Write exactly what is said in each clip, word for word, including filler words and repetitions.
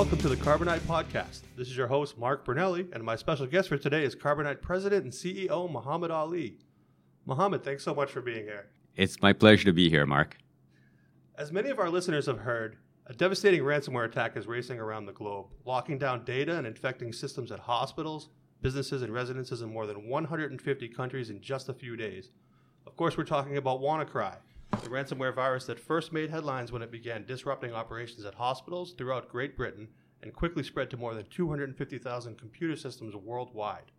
welcome to the Carbonite Podcast. This is your host, Mark Brunelli, and my special guest for today is Carbonite President and C E O, Mohamad Ali. Mohamad, thanks so much for being here. It's my pleasure to be here, Mark. As many of our listeners have heard, a devastating ransomware attack is racing around the globe, locking down data and infecting systems at hospitals, businesses, and residences in more than one hundred fifty countries in just a few days. Of course, we're talking about WannaCry, the ransomware virus that first made headlines when it began disrupting operations at hospitals throughout Great Britain and quickly spread to more than two hundred fifty thousand computer systems worldwide.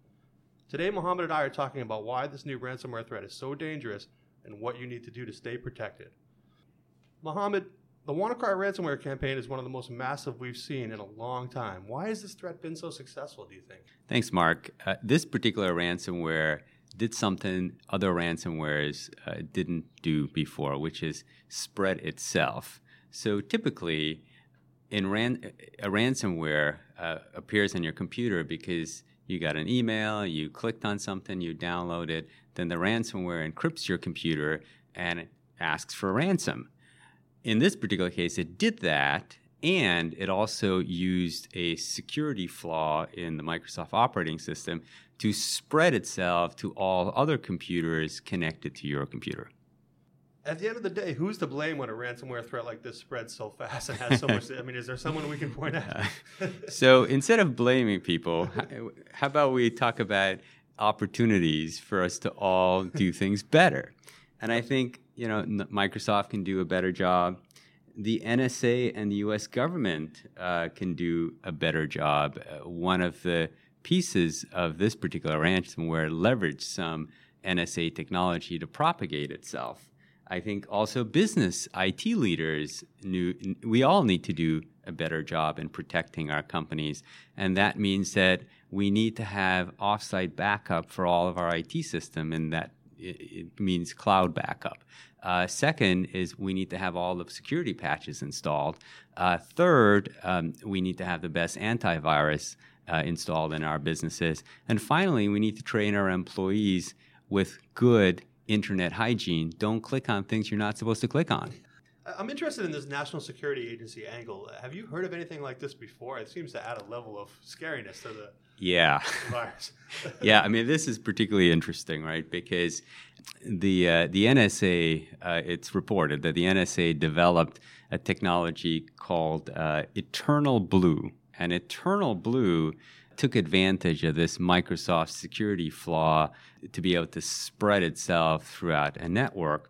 Today, Mohamad and I are talking about why this new ransomware threat is so dangerous and what you need to do to stay protected. Mohamad, the WannaCry ransomware campaign is one of the most massive we've seen in a long time. Why has this threat been so successful, do you think? Thanks, Mark. Uh, this particular ransomware did something other ransomwares uh, didn't do before, which is spread itself. So typically, in ran- a ransomware uh, appears on your computer because you got an email, you clicked on something, you download it, then the ransomware encrypts your computer and it asks for ransom. In this particular case, it did that, and it also used a security flaw in the Microsoft operating system to spread itself to all other computers connected to your computer. At the end of the day, who's to blame when a ransomware threat like this spreads so fast and has so much? I mean, is there someone we can point out? So instead of blaming people, how about we talk about opportunities for us to all do things better? And I think, you know, Microsoft can do a better job. The N S A and the U S government uh, can do a better job. Uh, one of the pieces of this particular ransomware leveraged some N S A technology to propagate itself. I think also business I T leaders, knew, we all need to do a better job in protecting our companies. And that means that we need to have offsite backup for all of our I T system, and that it means cloud backup. Uh, second is we need to have all the security patches installed. Uh, third, um, we need to have the best antivirus uh, installed in our businesses. And finally, we need to train our employees with good internet hygiene. Don't click on things you're not supposed to click on. I'm interested in this National Security Agency angle. Have you heard of anything like this before? It seems to add a level of scariness to the yeah. virus. yeah, I mean, this is particularly interesting, right? Because the uh, the N S A, uh, it's reported that the N S A developed a technology called uh, Eternal Blue. And Eternal Blue took advantage of this Microsoft security flaw to be able to spread itself throughout a network.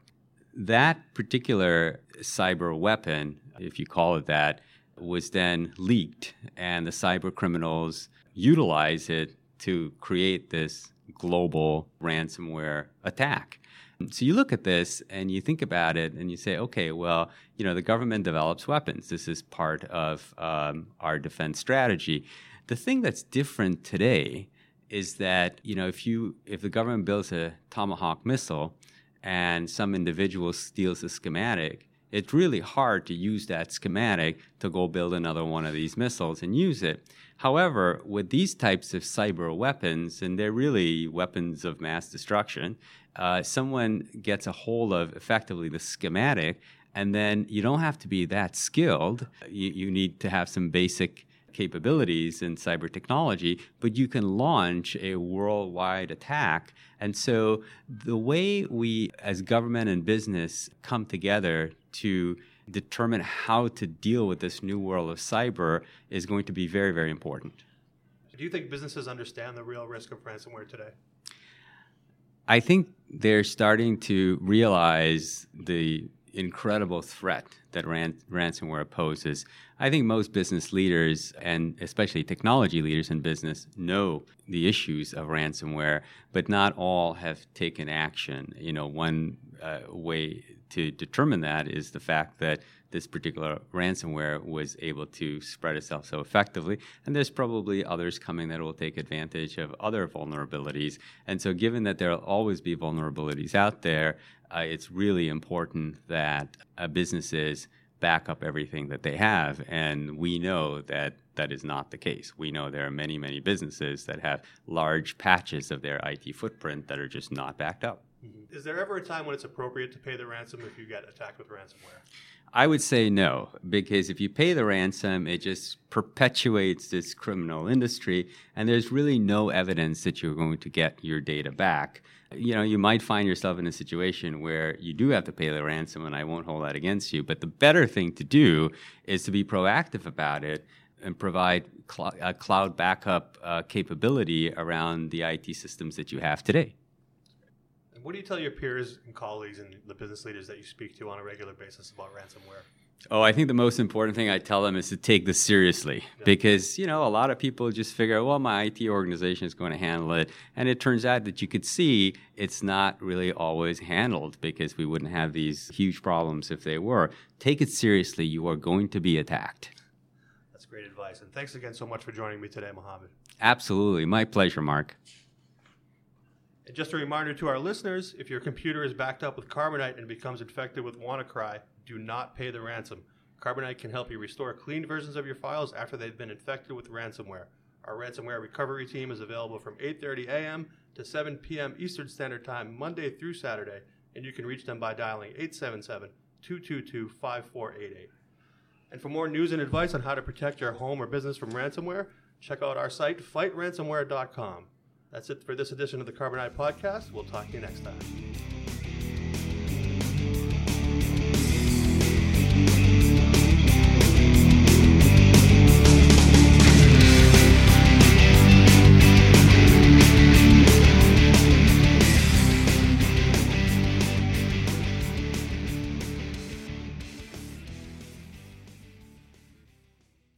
That particular cyber weapon, if you call it that, was then leaked, and the cyber criminals utilized it to create this global ransomware attack. So you look at this and you think about it and you say, okay, well, you know, the government develops weapons. This is part of um, our defense strategy. The thing that's different today is that, you know, if you if the government builds a Tomahawk missile and some individual steals a schematic, it's really hard to use that schematic to go build another one of these missiles and use it. However, with these types of cyber weapons, and they're really weapons of mass destruction, uh, someone gets a hold of effectively the schematic, and then you don't have to be that skilled. You, you need to have some basic capabilities in cyber technology, but you can launch a worldwide attack. And so the way we as government and business come together to determine how to deal with this new world of cyber is going to be very, very important. Do you think businesses understand the real risk of ransomware today? I think they're starting to realize the incredible threat that ran- ransomware poses. I think most business leaders, and especially technology leaders in business, know the issues of ransomware, but not all have taken action. You know, one uh, way to determine that is the fact that this particular ransomware was able to spread itself so effectively, and there's probably others coming that will take advantage of other vulnerabilities. And so given that there will always be vulnerabilities out there, Uh, it's really important that uh, businesses back up everything that they have, and we know that that is not the case. We know there are many, many businesses that have large patches of their I T footprint that are just not backed up. Mm-hmm. Is there ever a time when it's appropriate to pay the ransom if you get attacked with ransomware? I would say no, because if you pay the ransom, it just perpetuates this criminal industry, and there's really no evidence that you're going to get your data back. You know, you might find yourself in a situation where you do have to pay the ransom, and I won't hold that against you, but the better thing to do is to be proactive about it and provide cl- a cloud backup uh, capability around the I T systems that you have today. What do you tell your peers and colleagues and the business leaders that you speak to on a regular basis about ransomware? Oh, I think the most important thing I tell them is to take this seriously, yeah. because, you know, a lot of people just figure, well, my I T organization is going to handle it. And it turns out that you could see it's not really always handled, because we wouldn't have these huge problems if they were. Take it seriously. You are going to be attacked. That's great advice. And thanks again so much for joining me today, Mohamad. Absolutely. My pleasure, Mark. And just a reminder to our listeners, if your computer is backed up with Carbonite and becomes infected with WannaCry, do not pay the ransom. Carbonite can help you restore clean versions of your files after they've been infected with ransomware. Our ransomware recovery team is available from eight thirty a.m. to seven p.m. Eastern Standard Time, Monday through Saturday, and you can reach them by dialing eight seven seven, two two two, five four eight eight. And for more news and advice on how to protect your home or business from ransomware, check out our site, fight ransomware dot com. That's it for this edition of the Carbonite Podcast. We'll talk to you next time.